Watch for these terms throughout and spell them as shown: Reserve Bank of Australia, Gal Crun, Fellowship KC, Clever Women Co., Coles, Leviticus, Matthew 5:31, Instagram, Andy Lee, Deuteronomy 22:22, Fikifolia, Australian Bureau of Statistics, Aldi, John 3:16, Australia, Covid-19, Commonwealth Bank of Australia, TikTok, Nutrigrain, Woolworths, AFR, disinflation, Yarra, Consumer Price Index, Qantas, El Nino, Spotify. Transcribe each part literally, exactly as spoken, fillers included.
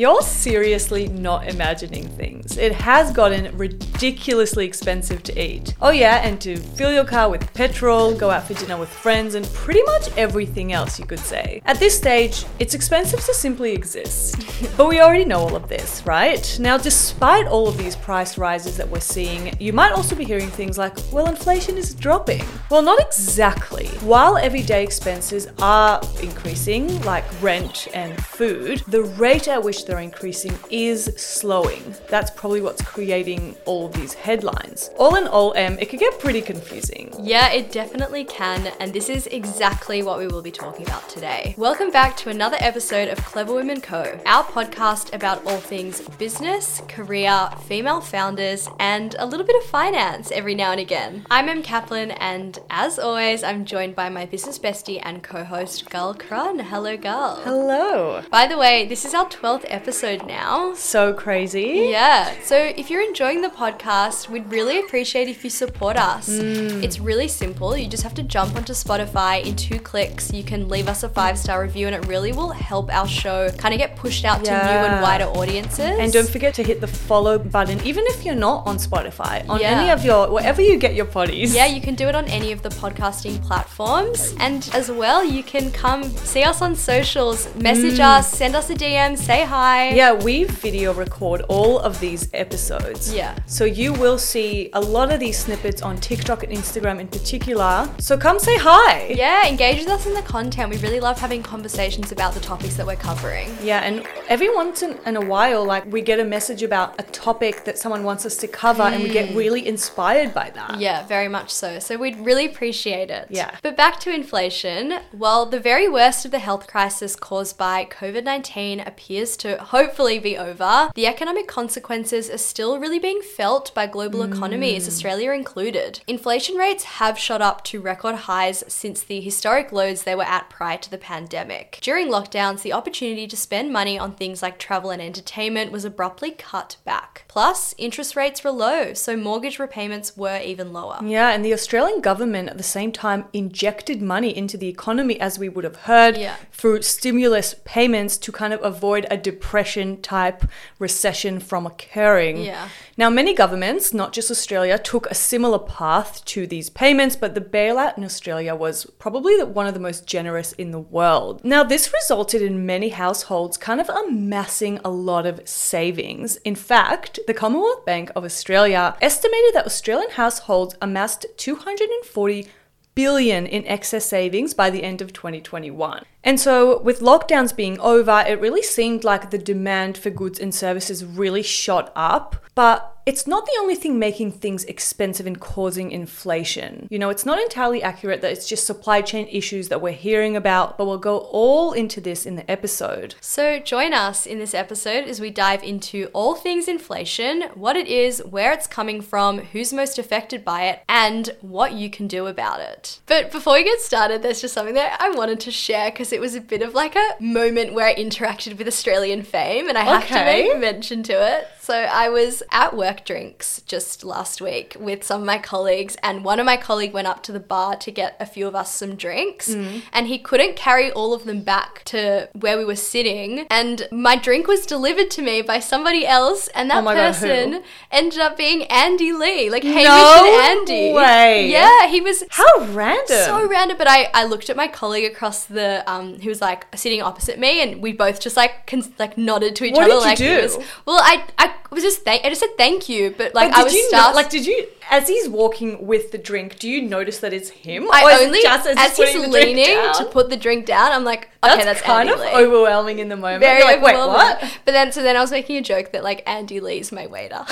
You're seriously not imagining things. It has gotten ridiculously expensive to eat. Oh yeah, and to fill your car with petrol, go out for dinner with friends, and pretty much everything else you could say. At this stage, it's expensive to simply exist. But we already know all of this, right? Now, despite all of these price rises that we're seeing, you might also be hearing things like, well, inflation is dropping. Well, not exactly. While everyday expenses are increasing, like rent and food, the rate at which they're increasing is slowing. That's probably what's creating all of these headlines. All in all, Em, it could get pretty confusing. Yeah, it definitely can, and this is exactly what we will be talking about today. Welcome back to another episode of Clever Women Co., our podcast about all things business, career, female founders, and a little bit of finance every now and again. I'm Em Kaplan, and as always, I'm joined by my business bestie and co-host, Gal Crun. Hello, Gal. Hello. By the way, this is our twelfth episode now. So crazy. Yeah. So if you're enjoying the podcast, we'd really appreciate if you support us. Mm. It's really simple. You just have to jump onto Spotify in two clicks. You can leave us a five-star review, and it really will help our show kind of get pushed out yeah. to new and wider audiences. And don't forget to hit the follow button, even if you're not on Spotify, on yeah. any of your, wherever you get your poddies. Yeah, you can do it on any of the podcasting platforms. And as well, you can come see us on socials, message mm. us, send us a D M, say hi. Yeah, we video record all of these episodes. Yeah. So you will see a lot of these snippets on TikTok and Instagram in particular. So come say hi. Yeah, engage with us in the content. We really love having conversations about the topics that we're covering. Yeah, and every once in, in a while, like we get a message about a topic that someone wants us to cover mm. and we get really inspired by that. Yeah, very much so. So we'd really appreciate it. Yeah. But back to inflation. Well, the very worst of the health crisis caused by covid nineteen appears to hopefully be over. The economic consequences are still really being felt by global mm. economies, Australia included. Inflation rates have shot up to record highs since the historic lows they were at prior to the pandemic. During lockdowns, the opportunity to spend money on things like travel and entertainment was abruptly cut back. Plus, interest rates were low, so mortgage repayments were even lower. Yeah, and the Australian government at the same time injected money into the economy, as we would have heard, yeah. through stimulus payments to kind of avoid a depression-type recession from occurring. Yeah. Now, many governments, not just Australia, took a similar path to these payments, but the bailout in Australia was probably one of the most generous in the world. Now, this resulted in many households kind of amassing a lot of savings. In fact, the Commonwealth Bank of Australia estimated that Australian households amassed two hundred forty billion dollars in excess savings by the end of twenty twenty-one. And so with lockdowns being over, it really seemed like the demand for goods and services really shot up. But it's not the only thing making things expensive and causing inflation. You know, it's not entirely accurate that it's just supply chain issues that we're hearing about, but we'll go all into this in the episode. So join us in this episode as we dive into all things inflation, what it is, where it's coming from, who's most affected by it, and what you can do about it. But before we get started, there's just something that I wanted to share because it was a bit of like a moment where I interacted with Australian fame, and I have okay. to make mention to it. So I was at work drinks just last week with some of my colleagues, and one of my colleagues went up to the bar to get a few of us some drinks mm. and he couldn't carry all of them back to where we were sitting, and my drink was delivered to me by somebody else, and that oh my person God, who? ended up being Andy Lee, like Hamish no and Andy. Way. Yeah, he was how random. So random. But I, I looked at my colleague across the um who was like sitting opposite me, and we both just like cons- like nodded to each what other did like you do? It was well I I I was just thank- I just said thank you, but like but I was you not, like did you as he's walking with the drink, do you notice that it's him? I only just as, as he's, he's leaning to put the drink down, I'm like, okay, that's, that's kind Andy of Lee. Overwhelming in the moment. Very like, wait, what? But then so then I was making a joke that like Andy Lee's my waiter.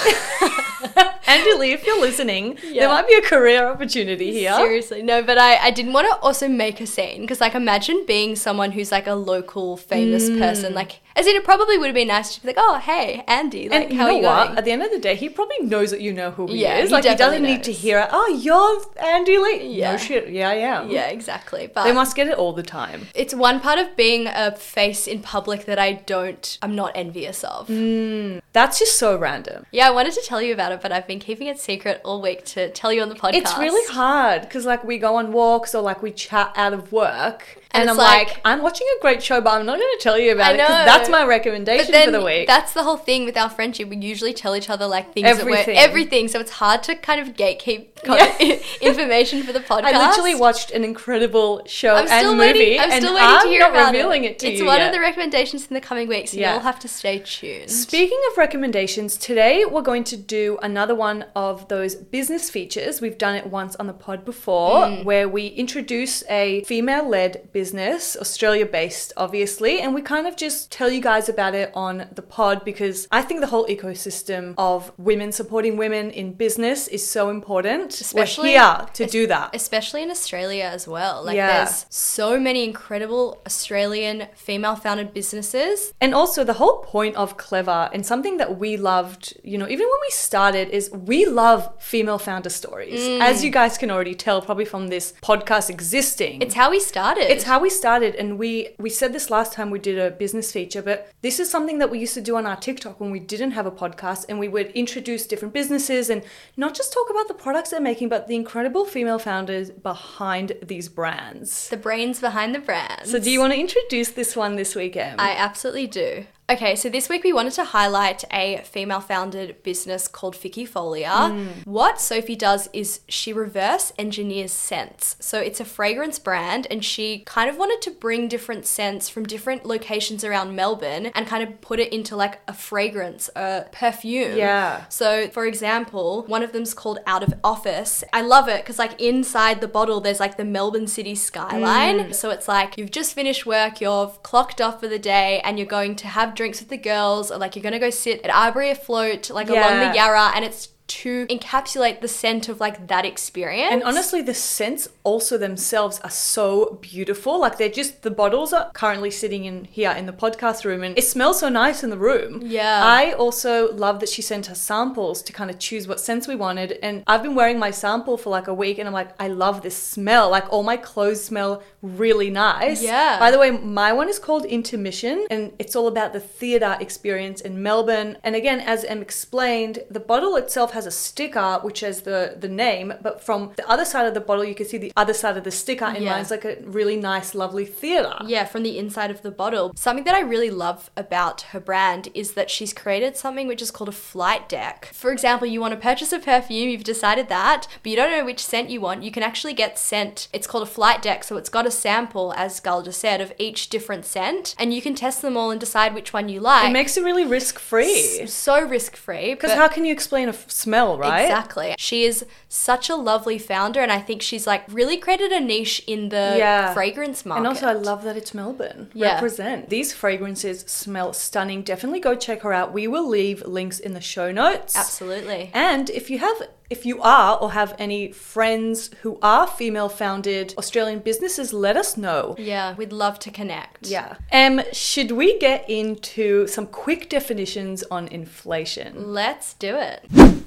Andy Lee, if you're listening, yeah. there might be a career opportunity here. Seriously, no, but I, I didn't want to also make a scene because like imagine being someone who's like a local famous mm. person, like as in it probably would have been nice to be like, oh hey, Andy, like and how. You know what? At the end of the day, he probably knows that you know who he yeah, is. He like he doesn't knows. Need to hear it. Oh, you're Andy Lee. Yeah. No shit. Yeah, I am. Yeah, exactly. But they must get it all the time. It's one part of being a face in public that I don't, I'm not envious of. Mm. That's just so random. Yeah, I wanted to tell you about it, but I've been keeping it secret all week to tell you on the podcast. It's really hard because like we go on walks or like we chat out of work and, and I'm like, like, I'm watching a great show, but I'm not going to tell you about I it because that's my recommendation then, for the week. That's the whole thing with our friendship. We usually tell each other like things everything. that were everything. So it's hard to kind of gatekeep yeah. information for the podcast. I literally watched an incredible show I'm still and waiting, movie I'm still and waiting I'm to hear not about revealing it, it to it's you It's one yet. of the recommendations in the coming weeks. So yeah. You'll have to stay tuned. Speaking of recommendations, today we're going to do another one of those business features. We've done it once on the pod before mm. where we introduce a female-led business, Australia-based obviously, and we kind of just tell you guys about it on the pod because I think the whole ecosystem of women supporting women in business is so important. Especially, we're here to es- do that. Especially in Australia as well. Like yeah. there's so many incredible Australian female-founded businesses. And also the whole point of Clever and something that we loved, you know, even when we started is we love female founder stories. Mm. As you guys can already tell probably from this podcast existing. It's how we started. It's how we started. And we, we said this last time we did a business feature, but this is something that we used to do on our TikTok when we didn't have a podcast, and we would introduce different businesses and not just talk about the products they're making, but the incredible female founders behind these brands. The brains behind the brands. So do you want to introduce this one this weekend? I absolutely do. Okay, so this week we wanted to highlight a female-founded business called Fikifolia. Mm. What Sophie does is she reverse engineers scents. So it's a fragrance brand, and she kind of wanted to bring different scents from different locations around Melbourne and kind of put it into like a fragrance, a perfume. Yeah. So for example, one of them's called Out of Office. I love it because like inside the bottle, there's like the Melbourne city skyline. Mm. So it's like you've just finished work, you've clocked off for the day, and you're going to have drinks with the girls, or like you're gonna go sit at Arbury Afloat, like yeah. along the Yarra, and it's to encapsulate the scent of like that experience. And honestly, the scents also themselves are so beautiful. Like they're just, the bottles are currently sitting in here in the podcast room and it smells so nice in the room. Yeah. I also love that she sent us samples to kind of choose what scents we wanted. And I've been wearing my sample for like a week and I'm like, I love this smell. Like all my clothes smell really nice. Yeah. By the way, my one is called Intermission and it's all about the theatre experience in Melbourne. And again, as Em explained, the bottle itself has has a sticker which has the the name, but from the other side of the bottle you can see the other side of the sticker and yeah. mine's like a really nice lovely theatre. Yeah, from the inside of the bottle. Something that I really love about her brand is that she's created something which is called a flight deck. For example, you want to purchase a perfume, you've decided that, but you don't know which scent you want. You can actually get scent, it's called a flight deck, so it's got a sample, as Gull just said, of each different scent and you can test them all and decide which one you like. It makes it really risk-free. S- so risk-free. Because how can you explain a f- smell, right? Exactly. She is such a lovely founder and I think she's like really created a niche in the yeah. fragrance market. And also I love that it's Melbourne. Yeah. Represent. These fragrances smell stunning. Definitely go check her out. We will leave links in the show notes. Absolutely. And if you have If you are or have any friends who are female-founded Australian businesses, let us know. Yeah, we'd love to connect. Yeah. Um, should we get into some quick definitions on inflation? Let's do it.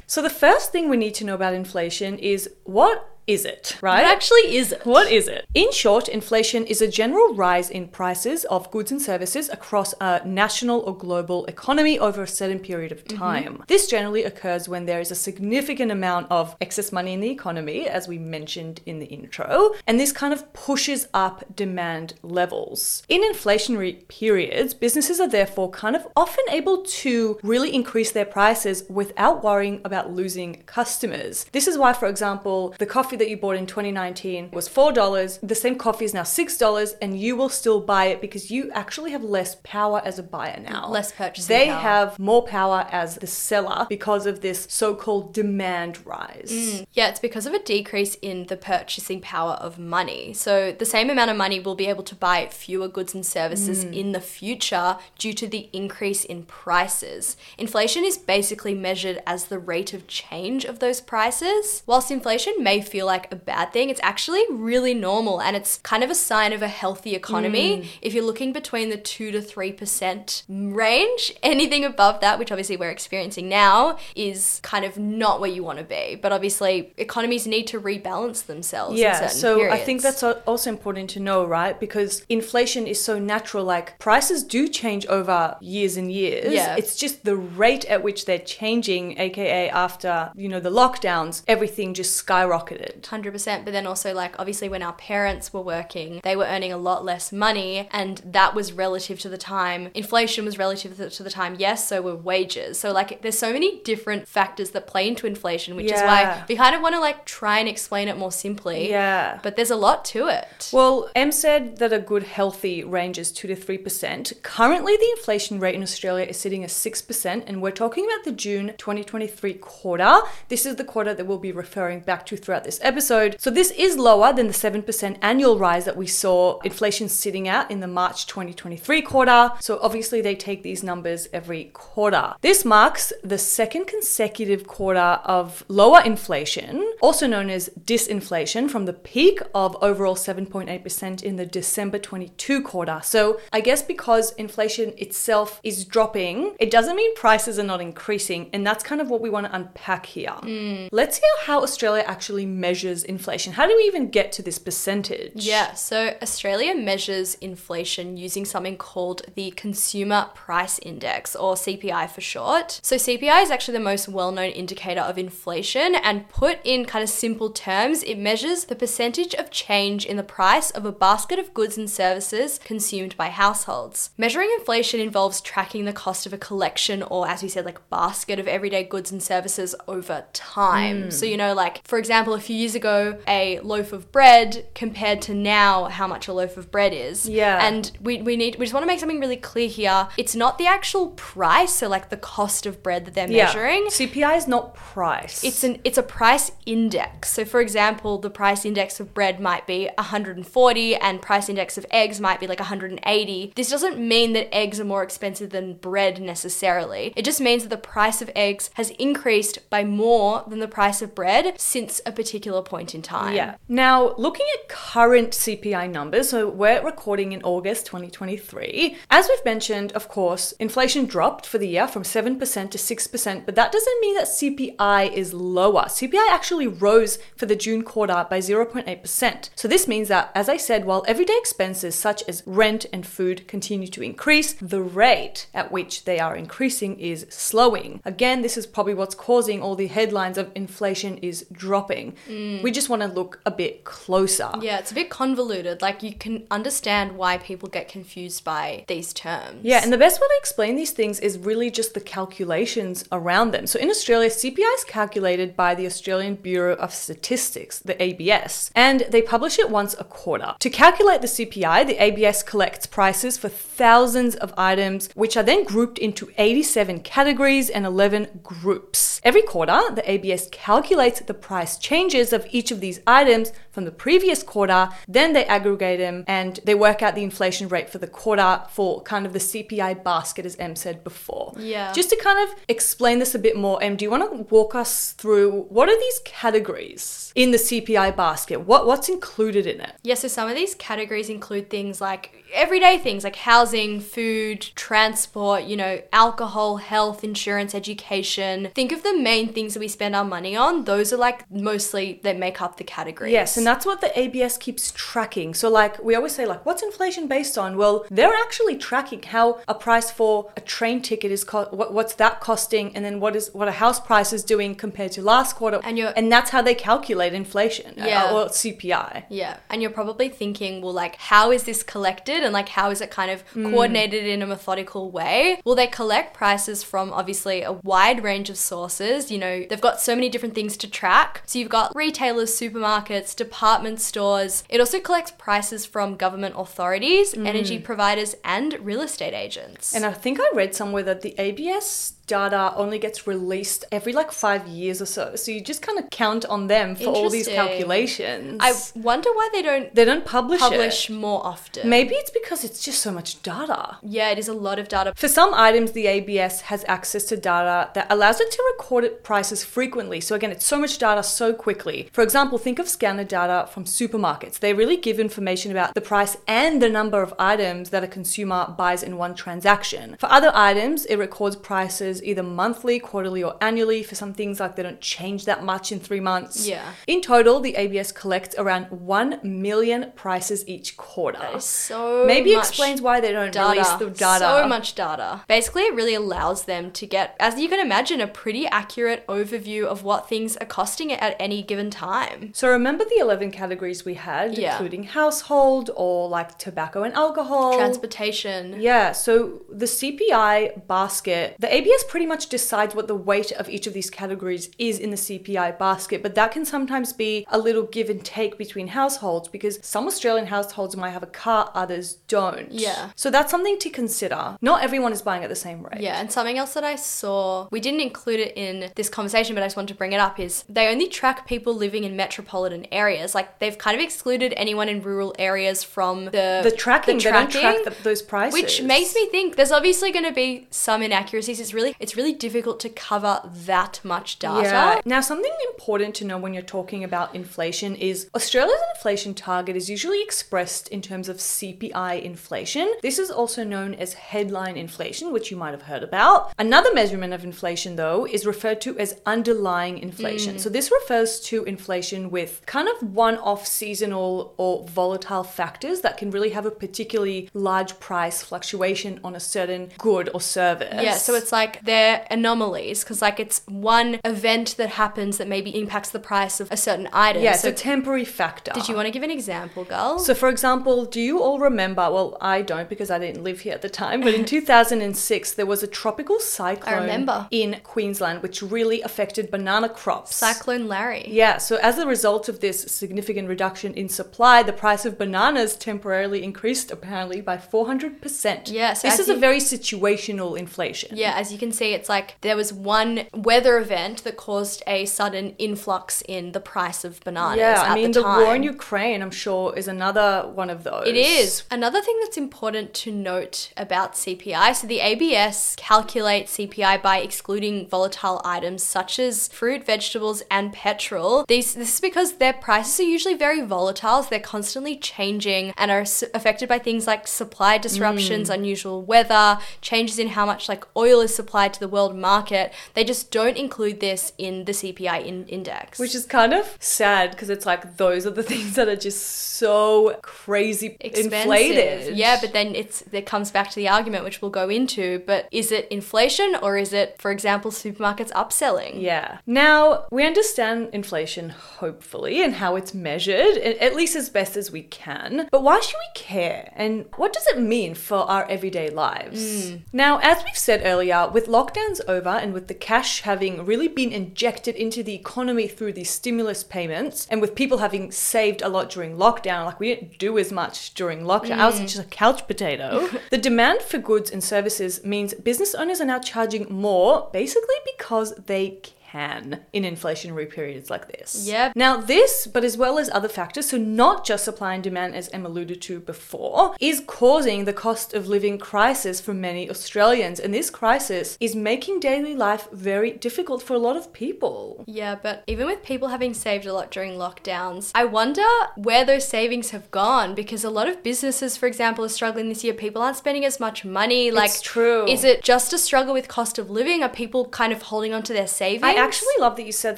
So the first thing we need to know about inflation is what is it, right? What actually is it? What is it? In short, inflation is a general rise in prices of goods and services across a national or global economy over a certain period of time. Mm-hmm. This generally occurs when there is a significant amount of excess money in the economy, as we mentioned in the intro, and this kind of pushes up demand levels. In inflationary periods, businesses are therefore kind of often able to really increase their prices without worrying about losing customers. This is why, for example, the coffee that you bought in twenty nineteen was four dollars, the same coffee is now six dollars, and you will still buy it because you actually have less power as a buyer now. Less purchasing They power. Have more power as the seller because of this so-called demand rise. Mm. Yeah, it's because of a decrease in the purchasing power of money. So the same amount of money will be able to buy fewer goods and services mm. in the future due to the increase in prices. Inflation is basically measured as the rate of change of those prices. Whilst inflation may feel feel like a bad thing. It's actually really normal, and it's kind of a sign of a healthy economy. Mm. If you're looking between the two to three percent range, anything above that, which obviously we're experiencing now, is kind of not where you want to be. But obviously economies need to rebalance themselves yeah, in certain so periods. Yeah, so I think that's also important to know, right? Because inflation is so natural. Like, prices do change over years and years. Yeah. It's just the rate at which they're changing, aka after, you know, the lockdowns, everything just skyrocketed. one hundred percent. But then also, like, obviously when our parents were working, they were earning a lot less money, and that was relative to the time. Inflation was relative to the time, yes, so were wages. So, like, there's so many different factors that play into inflation, which yeah. is why we kind of want to, like, try and explain it more simply. Yeah. But there's a lot to it. Well, Em said that a good healthy range is two to three percent. Currently, the inflation rate in Australia is sitting at six percent, and we're talking about the June twenty twenty-three quarter. This is the quarter that we'll be referring back to throughout this episode. So this is lower than the seven percent annual rise that we saw inflation sitting at in the March twenty twenty-three quarter. So obviously they take these numbers every quarter. This marks the second consecutive quarter of lower inflation, also known as disinflation, from the peak of overall seven point eight percent in the December twenty-two quarter. So I guess because inflation itself is dropping, it doesn't mean prices are not increasing. And that's kind of what we want to unpack here. Mm. Let's hear how Australia actually measures inflation. How do we even get to this percentage? Yeah, so Australia measures inflation using something called the Consumer Price Index, or C P I for short. So C P I is actually the most well-known indicator of inflation, and put in kind of simple terms, it measures the percentage of change in the price of a basket of goods and services consumed by households. Measuring inflation involves tracking the cost of a collection, or as we said, like, basket of everyday goods and services over time. Mm. So, you know, like, for example, a few years ago, a loaf of bread compared to now how much a loaf of bread is. Yeah. And we, we need, we just want to make something really clear here. It's not the actual price, so like the cost of bread that they're yeah. measuring. C P I is not price. It's an it's a price index. So, for example, the price index of bread might be one hundred forty and price index of eggs might be like one hundred eighty. This doesn't mean that eggs are more expensive than bread necessarily. It just means that the price of eggs has increased by more than the price of bread since a particular point in time. Yeah. Now, looking at current C P I numbers, so we're recording in August twenty twenty-three. As we've mentioned, of course, inflation dropped for the year from seven percent to six percent, but that doesn't mean that C P I is lower. C P I actually rose for the June quarter by zero point eight percent. So this means that, as I said, while everyday expenses such as rent and food continue to increase, the rate at which they are increasing is slowing. Again, this is probably what's causing all the headlines of inflation is dropping. Mm. We just want to look a bit closer. Yeah, it's a bit convoluted. Like, you can understand why people get confused by these terms. Yeah, and the best way to explain these things is really just the calculations around them. So in Australia, C P I is calculated by the Australian Bureau of Statistics, the A B S, and they publish it once a quarter. To calculate the C P I, the A B S collects prices for thousands of items, which are then grouped into eighty-seven categories and eleven groups. Every quarter, the A B S calculates the price changes of each of these items from the previous quarter, then they aggregate them and they work out the inflation rate for the quarter for kind of the C P I basket, as Em said before. Yeah. Just to kind of explain this a bit more, Em, do you want to walk us through what are these categories in the C P I basket? What what's included in it? Yeah, so some of these categories include things like everyday things like housing, food, transport, you know, alcohol, health, insurance, education. Think of the main things that we spend our money on. Those are like mostly that make up the categories. Yes, and that's what the A B S keeps tracking. So like we always say, like, what's inflation based on? Well, they're actually tracking how a price for a train ticket is co- what, what's that costing, and then what is what a house price is doing compared to last quarter. And you're and that's how they calculate inflation yeah. or C P I. Yeah, and you're probably thinking, well, like, how is this collected? And like, how is it kind of coordinated mm. in a methodical way? Well, they collect prices from obviously a wide range of sources. You know, they've got so many different things to track. So you've got retailers, supermarkets, department stores. It also collects prices from government authorities, mm. energy providers, and real estate agents. And I think I read somewhere that the A B S data only gets released every like five years or so. So you just kind of count on them for all these calculations. I wonder why they don't they don't publish publish it. more often. Maybe it's because it's just so much data. Yeah, it is a lot of data. For some items, the A B S has access to data that allows it to record prices frequently. So again, it's so much data so quickly. For example, think of scanner data from supermarkets. They really give information about the price and the number of items that a consumer buys in one transaction. For other items, it records prices either monthly, quarterly, or annually. For some things, like, they don't change that much in three months. Yeah. In total, the A B S collects around one million prices each quarter. That is so Maybe much explains why they don't data. release the data. So much data. Basically, it really allows them to get, as you can imagine, a pretty accurate overview of what things are costing at any given time. So remember the eleven categories we had, yeah. including household or like tobacco and alcohol. Transportation. Yeah. So the C P I basket, the A B S pretty much decides what the weight of each of these categories is in the C P I basket, but that can sometimes be a little give and take between households because some Australian households might have a car, others don't. Yeah. So that's something to consider. Not everyone is buying at the same rate. Yeah. And something else that I saw, we didn't include it in this conversation, but I just wanted to bring it up, is they only track people living in metropolitan areas. Like, they've kind of excluded anyone in rural areas from the, the tracking. The tracking, they don't track the, those prices. Which makes me think there's obviously going to be some inaccuracies. It's really, it's really difficult to cover that much data. Yeah. Now, something important to know when you're talking about inflation is Australia's inflation target is usually expressed in terms of C P I inflation. This is also known as headline inflation, which you might have heard about. Another measurement of inflation, though, is referred to as underlying inflation. Mm. So this refers to inflation with kind of one-off seasonal or volatile factors that can really have a particularly large price fluctuation on a certain good or service. Yeah, so it's like they're anomalies because like it's one event that happens that maybe impacts the price of a certain item. Yeah, so it's a temporary factor. Did you want to give an example, girl? So for example, do you all remember, well, I don't because I didn't live here at the time, but in two thousand six, there was a tropical cyclone I remember. in Queensland, which really affected banana crops. Cyclone Larry. Yeah, so as a result of this significant reduction in supply, the price of bananas temporarily increased apparently by four hundred percent. Yeah, so this is you, a very situational inflation. Yeah, as you can see, it's like there was one weather event that caused a sudden influx in the price of bananas yeah, at I mean, the time. The war in Ukraine, I'm sure, is another one of those. It is. Another thing that's important to note about C P I, so the A B S calculates C P I by excluding volatile items such as fruit, vegetables, and petrol. These, this is because their prices are usually very volatile, so they're constantly changing and are su- affected by things like supply disruptions, mm. unusual weather, changes in how much like oil is supplied to the world market. They just don't include this in the C P I in- index. Which is kind of sad because it's like those are the things that are just so crazy expensive. Inflated. Yeah, but then it's it comes back to the argument, which we'll go into, but is it inflation or is it, for example, supermarkets upselling? Yeah. Now, we understand inflation, hopefully, and how it's measured, at least as best as we can. But why should we care? And what does it mean for our everyday lives? Mm. Now, as we've said earlier, with lockdowns over and with the cash having really been injected into the economy through these stimulus payments, and with people having saved a lot during lockdown, like we didn't do as much during lockdown. Mm. I was just a couch potato. The demand for goods and services means business owners are now charging more, basically because they can. Can in inflationary periods like this. Yeah. Now this, but as well as other factors, so not just supply and demand as Em alluded to before, is causing the cost of living crisis for many Australians. And this crisis is making daily life very difficult for a lot of people. Yeah, but even with people having saved a lot during lockdowns, I wonder where those savings have gone because a lot of businesses, for example, are struggling this year. People aren't spending as much money. Like, it's true. Is it just a struggle with cost of living? Are people kind of holding on to their savings? I I actually love that you said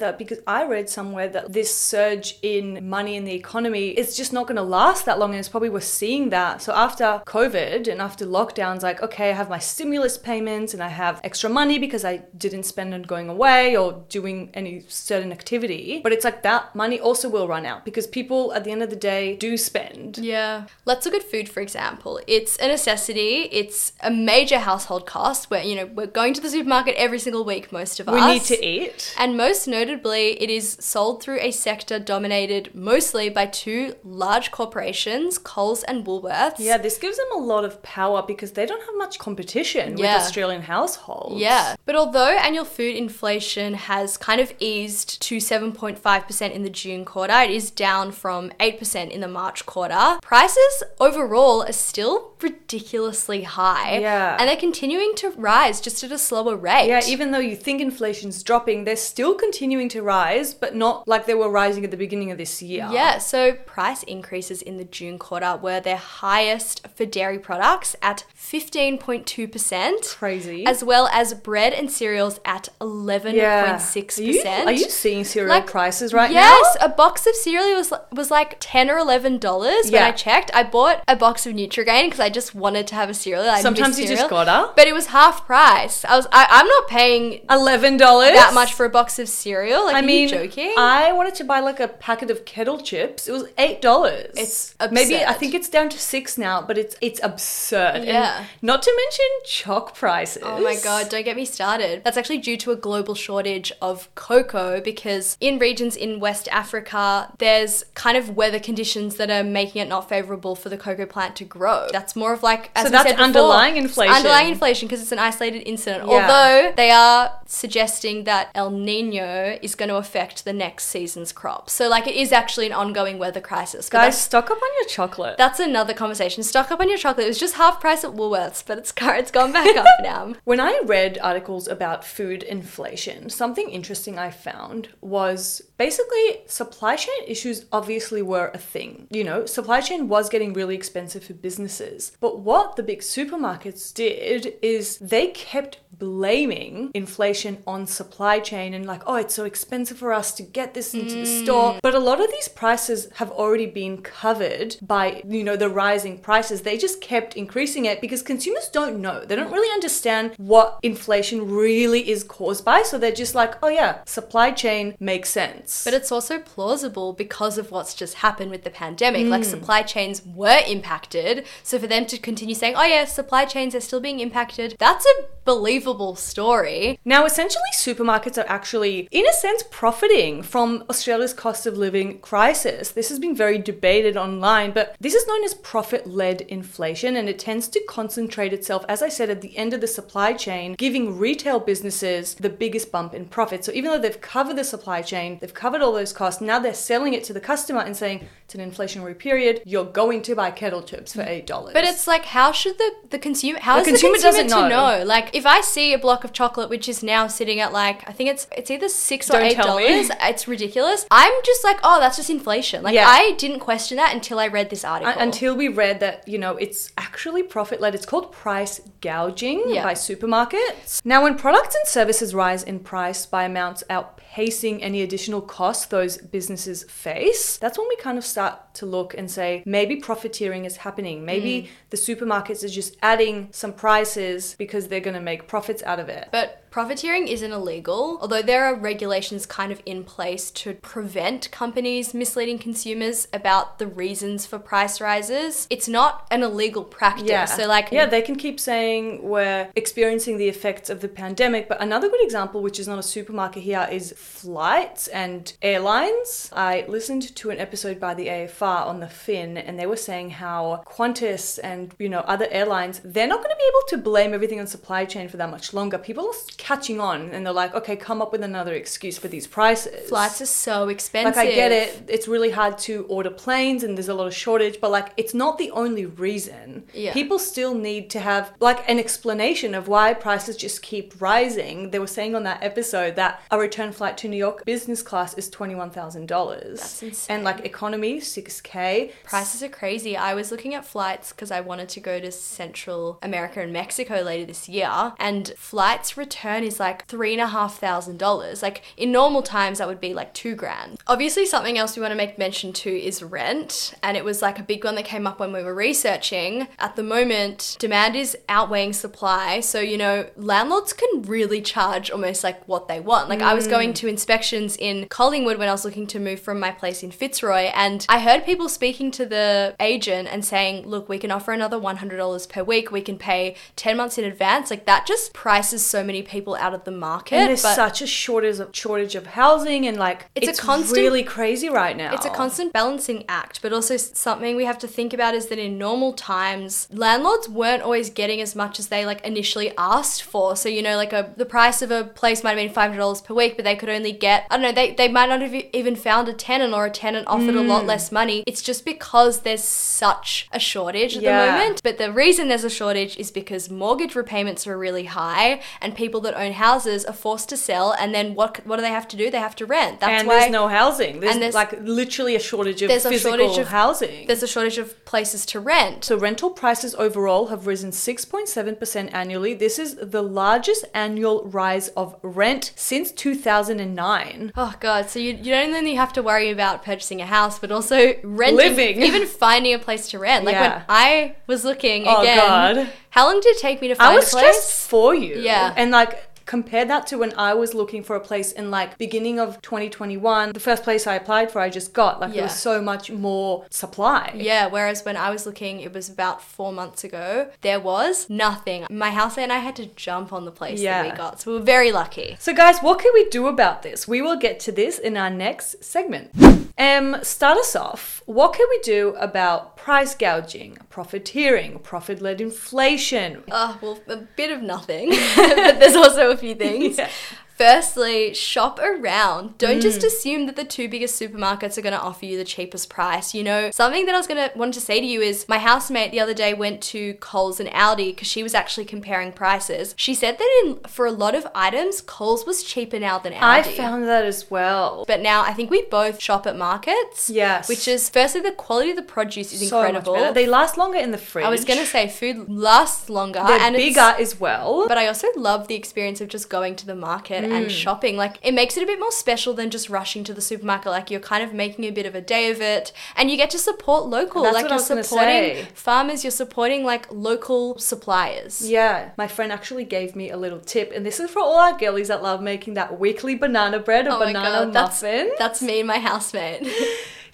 that because I read somewhere that this surge in money in the economy is just not going to last that long and it's probably worth seeing that. So after COVID and after lockdowns, like, okay, I have my stimulus payments and I have extra money because I didn't spend on going away or doing any certain activity. But it's like that money also will run out because people at the end of the day do spend. Yeah. Let's look at food, for example. It's a necessity. It's a major household cost where, you know, we're going to the supermarket every single week, most of us. We need to eat. Right. And most notably, it is sold through a sector dominated mostly by two large corporations, Coles and Woolworths. Yeah, this gives them a lot of power because they don't have much competition yeah. with Australian households. Yeah. But although annual food inflation has kind of eased to seven point five percent in the June quarter, it is down from eight percent in the March quarter. Prices overall are still ridiculously high. Yeah. And they're continuing to rise just at a slower rate. Yeah, even though you think inflation's dropping, they're still continuing to rise, but not like they were rising at the beginning of this year. Yeah, so price increases in the June quarter were their highest for dairy products at fifteen point two percent. Crazy. As well as bread and cereals at eleven point six percent. Yeah. Are, are you seeing cereal like, prices right yes, now? Yes, a box of cereal was, was like ten dollars or eleven dollars yeah. when I checked. I bought a box of Nutrigrain because I just wanted to have a cereal. I Sometimes cereal, you just gotta. But it was half price. I was, I, I'm not paying eleven dollars that much for a box of cereal. Like, I are mean, you joking? I wanted to buy like a packet of kettle chips. It was eight dollars. It's absurd. Maybe I think it's down to six now, but it's it's absurd. Yeah. And not to mention chalk prices. Oh my God, don't get me started. That's actually due to a global shortage of cocoa because in regions in West Africa, there's kind of weather conditions that are making it not favourable for the cocoa plant to grow. That's more of like, as so we said before, underlying inflation. Underlying inflation because it's an isolated incident. Yeah. Although they are suggesting that El Nino is going to affect the next season's crop. So like it is actually an ongoing weather crisis. Guys, stock up on your chocolate. That's another conversation. Stock up on your chocolate. It was just half price at Woolworths, but it's, it's gone back up now. When I read articles about food inflation, something interesting I found was basically supply chain issues obviously were a thing. You know, supply chain was getting really expensive for businesses. But what the big supermarkets did is they kept blaming inflation on supply chain and like, oh, it's so expensive for us to get this into mm. the store. But a lot of these prices have already been covered by, you know, the rising prices. They just kept increasing it because consumers don't know. They don't really understand what inflation really is caused by. So they're just like, oh yeah, supply chain makes sense. But it's also plausible because of what's just happened with the pandemic. Mm. Like supply chains were impacted. So for them to continue saying, oh yeah, supply chains are still being impacted, that's a believable story. Now, essentially, supermarkets are actually, in a sense, profiting from Australia's cost of living crisis. This has been very debated online, but this is known as profit-led inflation, and it tends to concentrate itself, as I said, at the end of the supply chain, giving retail businesses the biggest bump in profit. So even though they've covered the supply chain, they've covered all those costs, now they're selling it to the customer and saying, it's an inflationary period, you're going to buy kettle chips for eight dollars. But it's like, how should the, the consumer, how the is consumer the consumer doesn't to know? know? Like, if I see a block of chocolate which is now sitting at like I think it's it's either six or eight dollars. It's ridiculous. I'm just like, oh, that's just inflation. Like yeah. I didn't question that until I read this article. Uh, until we read that, you know, it's actually profit led. It's called price gouging yeah. by supermarkets. Now, when products and services rise in price by amounts outpacing any additional costs those businesses face, that's when we kind of start to look and say maybe profiteering is happening. Maybe mm. the supermarkets are just adding some prices because they're going to make profit. Profits out of it. But profiteering isn't illegal, although there are regulations kind of in place to prevent companies misleading consumers about the reasons for price rises. It's not an illegal practice. Yeah. So like, yeah, they can keep saying we're experiencing the effects of the pandemic. But another good example, which is not a supermarket here, is flights and airlines. I listened to an episode by the A F R on the Fin, and they were saying how Qantas and, you know, other airlines, they're not going to be able to blame everything on supply chain for that much longer. People catching on and they're like, okay, come up with another excuse for these prices. Flights are so expensive. Like I get it. It's really hard to order planes and there's a lot of shortage, but like it's not the only reason. Yeah. People still need to have like an explanation of why prices just keep rising. They were saying on that episode that a return flight to New York business class is twenty-one thousand dollars. That's insane. And like economy, six K. Prices are crazy. I was looking at flights because I wanted to go to Central America and Mexico later this year, and flights return is like three and a half thousand dollars. Like in normal times that would be like two grand. Obviously something else we want to make mention to is rent, and it was like a big one that came up when we were researching. At the moment, demand is outweighing supply, so you know landlords can really charge almost like what they want. Like mm. I was going to inspections in Collingwood when I was looking to move from my place in Fitzroy, and I heard people speaking to the agent and saying, look, we can offer another one hundred dollars per week, we can pay ten months in advance. Like that just prices so many people out of the market. And there's but such a shortage of, shortage of housing, and like it's, it's a constant, really crazy right now. It's a constant balancing act, but also something we have to think about is that in normal times, landlords weren't always getting as much as they like initially asked for. So, you know, like a the price of a place might have been five hundred dollars per week, but they could only get, I don't know, they, they might not have even found a tenant, or a tenant offered mm. a lot less money. It's just because there's such a shortage at yeah. the moment. But the reason there's a shortage is because mortgage repayments are really high, and people that own houses are forced to sell, and then what what do they have to do? They have to rent. That's and why there's no housing. There's, and there's like literally a shortage of there's physical a shortage of, housing. There's a shortage of places to rent. So rental prices overall have risen six point seven percent annually. This is the largest annual rise of rent since two thousand nine. Oh God, so you, you don't only have to worry about purchasing a house, but also renting. Living. Even finding a place to rent. Like yeah. when I was looking oh, again, God. How long did it take me to find a place? I was stressed for you. Yeah. And like, compare that to when I was looking for a place in like beginning of twenty twenty-one, the first place I applied for, I just got like yeah. there was so much more supply. Yeah, whereas when I was looking, it was about four months ago, there was nothing. My housemate and I had to jump on the place yeah. that we got. So we were very lucky. So guys, what can we do about this? We will get to this in our next segment. Um, start us off. What can we do about price gouging, profiteering, profit-led inflation? Uh, well, a bit of nothing, but there's also a few things. Yeah. Firstly, shop around. Don't mm. just assume that the two biggest supermarkets are going to offer you the cheapest price. You know, something that I was going to want to say to you is my housemate the other day went to Coles and Aldi because she was actually comparing prices. She said that in for a lot of items, Coles was cheaper now than Aldi. I found that as well. But now I think we both shop at markets. Yes. Which is, firstly, the quality of the produce is so incredible. Much better. They last longer in the fridge. I was going to say food lasts longer. They're and bigger as well. But I also love the experience of just going to the market. And shopping, like it makes it a bit more special than just rushing to the supermarket. Like you're kind of making a bit of a day of it, and you get to support local. That's like what you're I was supporting farmers, you're supporting like local suppliers. Yeah, my friend actually gave me a little tip, and this is for all our girlies that love making that weekly banana bread or oh banana God, muffin. That's, that's me and my housemate.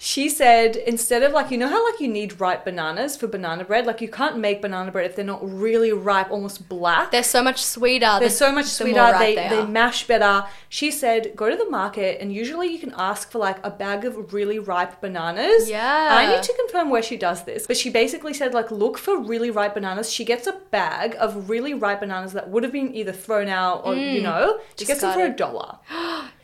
She said, instead of like, you know how like you need ripe bananas for banana bread? Like you can't make banana bread if they're not really ripe, almost black. They're so much sweeter. They're the, so much sweeter. The they, they, they mash better. She said, go to the market and usually you can ask for like a bag of really ripe bananas. Yeah. I need to confirm where she does this. But she basically said like, look for really ripe bananas. She gets a bag of really ripe bananas that would have been either thrown out or, mm, you know, she gets them for a dollar.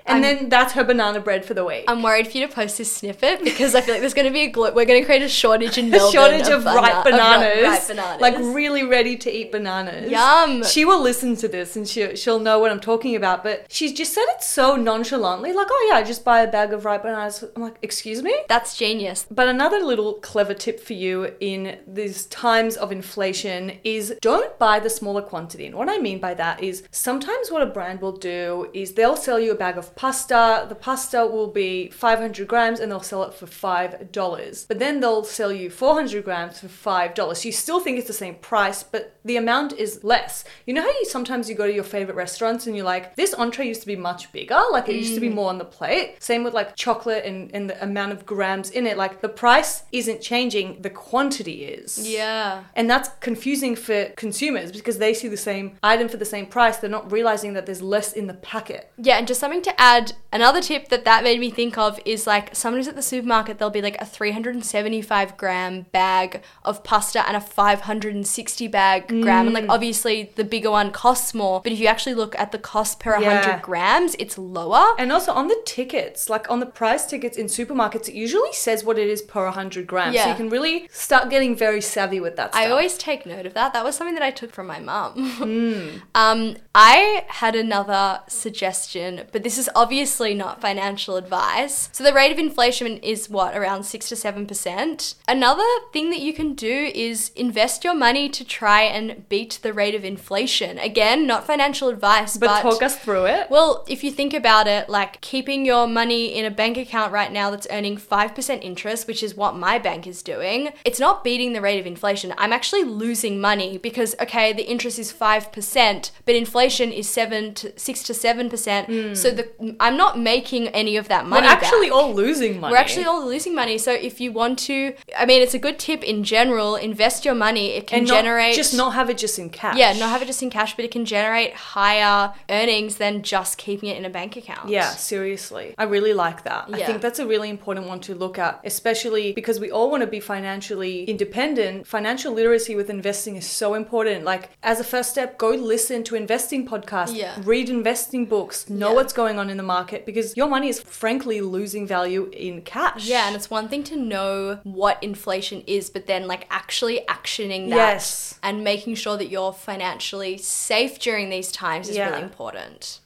And I'm, then that's her banana bread for the week. I'm worried for you to post this snippet because I feel like there's going to be a glut. We're going to create a shortage in Melbourne. A shortage of, of ripe bananas. Of ripe bananas. Like really ready to eat bananas. Yum. She will listen to this and she, she'll know what I'm talking about. But she just said it so nonchalantly. Like, oh yeah, I just buy a bag of ripe bananas. I'm like, excuse me? That's genius. But another little clever tip for you in these times of inflation is don't buy the smaller quantity. And what I mean by that is sometimes what a brand will do is they'll sell you a bag of pasta. The pasta will be five hundred grams and they'll sell it for five dollars. But then they'll sell you four hundred grams for five dollars. So you still think it's the same price, but the amount is less. You know how you sometimes you go to your favorite restaurants and you're like, this entree used to be much bigger. Like it used to be more on the plate. Same with like chocolate and, and the amount of grams in it. Like the price isn't changing. The quantity is. Yeah. And that's confusing for consumers because they see the same item for the same price. They're not realizing that there's less in the packet. Yeah. And just something to add. And another tip that that made me think of is like sometimes at the supermarket, there'll be like a three hundred seventy-five gram bag of pasta and a five hundred sixty bag mm. gram. And like obviously the bigger one costs more, but if you actually look at the cost per yeah. one hundred grams, it's lower. And also on the tickets, like on the price tickets in supermarkets, it usually says what it is per one hundred grams. Yeah. So you can really start getting very savvy with that stuff. I always take note of that. That was something that I took from my mum. Mm. um, I had another suggestion, but this is obviously not financial advice. So the rate of inflation is what, around six to seven percent. Another thing that you can do is invest your money to try and beat the rate of inflation. Again, not financial advice, but, but talk us through it. Well, if you think about it, like keeping your money in a bank account right now that's earning five percent interest, which is what my bank is doing, it's not beating the rate of inflation. I'm actually losing money because, okay, the interest is five percent, but inflation is seven to six to seven percent. Mm. So the I'm not making any of that money We're actually back. all losing money. We're actually all losing money. So if you want to, I mean, it's a good tip in general, invest your money. It can and not, generate... Just not have it just in cash. Yeah, not have it just in cash, but it can generate higher earnings than just keeping it in a bank account. Yeah, seriously. I really like that. Yeah. I think that's a really important one to look at, especially because we all want to be financially independent. Financial literacy with investing is so important. Like, as a first step, go listen to investing podcasts, yeah. read investing books, know yeah. what's going on in the market, because your money is frankly losing value in cash. Yeah, and it's one thing to know what inflation is, but then like actually actioning that yes. and making sure that you're financially safe during these times is yeah. really important.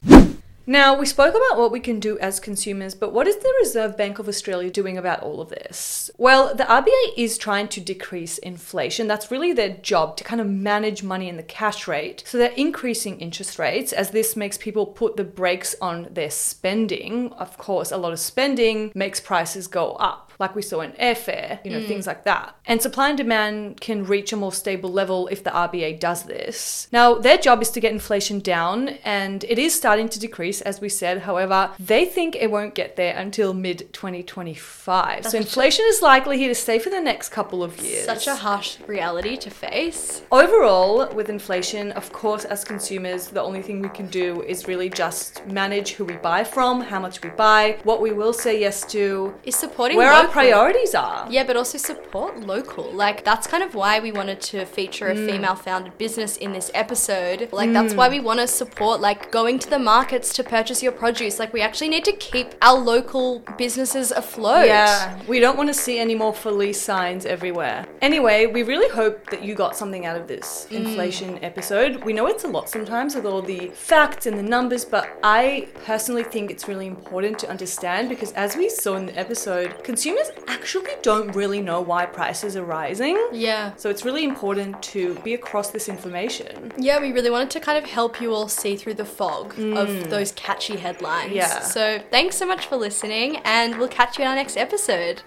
Now, we spoke about what we can do as consumers, but what is the Reserve Bank of Australia doing about all of this? Well, the R B A is trying to decrease inflation. That's really their job, to kind of manage money and the cash rate. So they're increasing interest rates, as this makes people put the brakes on their spending. Of course, a lot of spending makes prices go up, like we saw in airfare, you know, mm. things like that. And supply and demand can reach a more stable level if the R B A does this. Now, their job is to get inflation down, and it is starting to decrease, as we said. However, they think it won't get there until mid twenty twenty-five. So inflation is likely here to stay for the next couple of years. Such a harsh reality to face. Overall, with inflation, of course, as consumers, the only thing we can do is really just manage who we buy from, how much we buy, what we will say yes to. Is supporting Where local. Our priorities are. Yeah, but also support local. Like, that's kind of why we wanted to feature a mm. female-founded business in this episode. Like, mm. that's why we want to support, like, going to the markets to purchase your produce. Like, we actually need to keep our local businesses afloat. Yeah, we don't want to see any more for lease signs everywhere. Anyway, we really hope that you got something out of this inflation mm. episode. We know it's a lot sometimes with all the facts and the numbers, but I personally think it's really important to understand, because as we saw in the episode, consumers actually don't really know why prices are rising. Yeah. So it's really important to be across this information. Yeah, we really wanted to kind of help you all see through the fog mm. of those catchy headlines. Yeah. So thanks so much for listening, and we'll catch you in our next episode.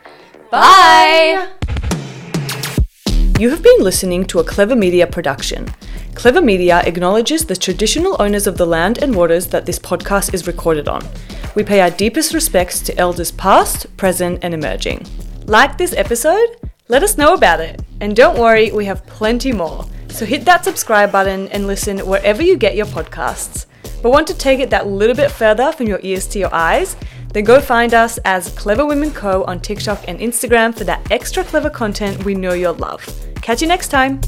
Bye! You have been listening to a Clever Media production. Clever Media acknowledges the traditional owners of the land and waters that this podcast is recorded on. We pay our deepest respects to elders past, present, and emerging. Like this episode? Let us know about it. And don't worry, we have plenty more. So hit that subscribe button and listen wherever you get your podcasts. But want to take it that little bit further from your ears to your eyes? Then go find us as Clever Women Co. on TikTok and Instagram for that extra clever content we know you'll love. Catch you next time.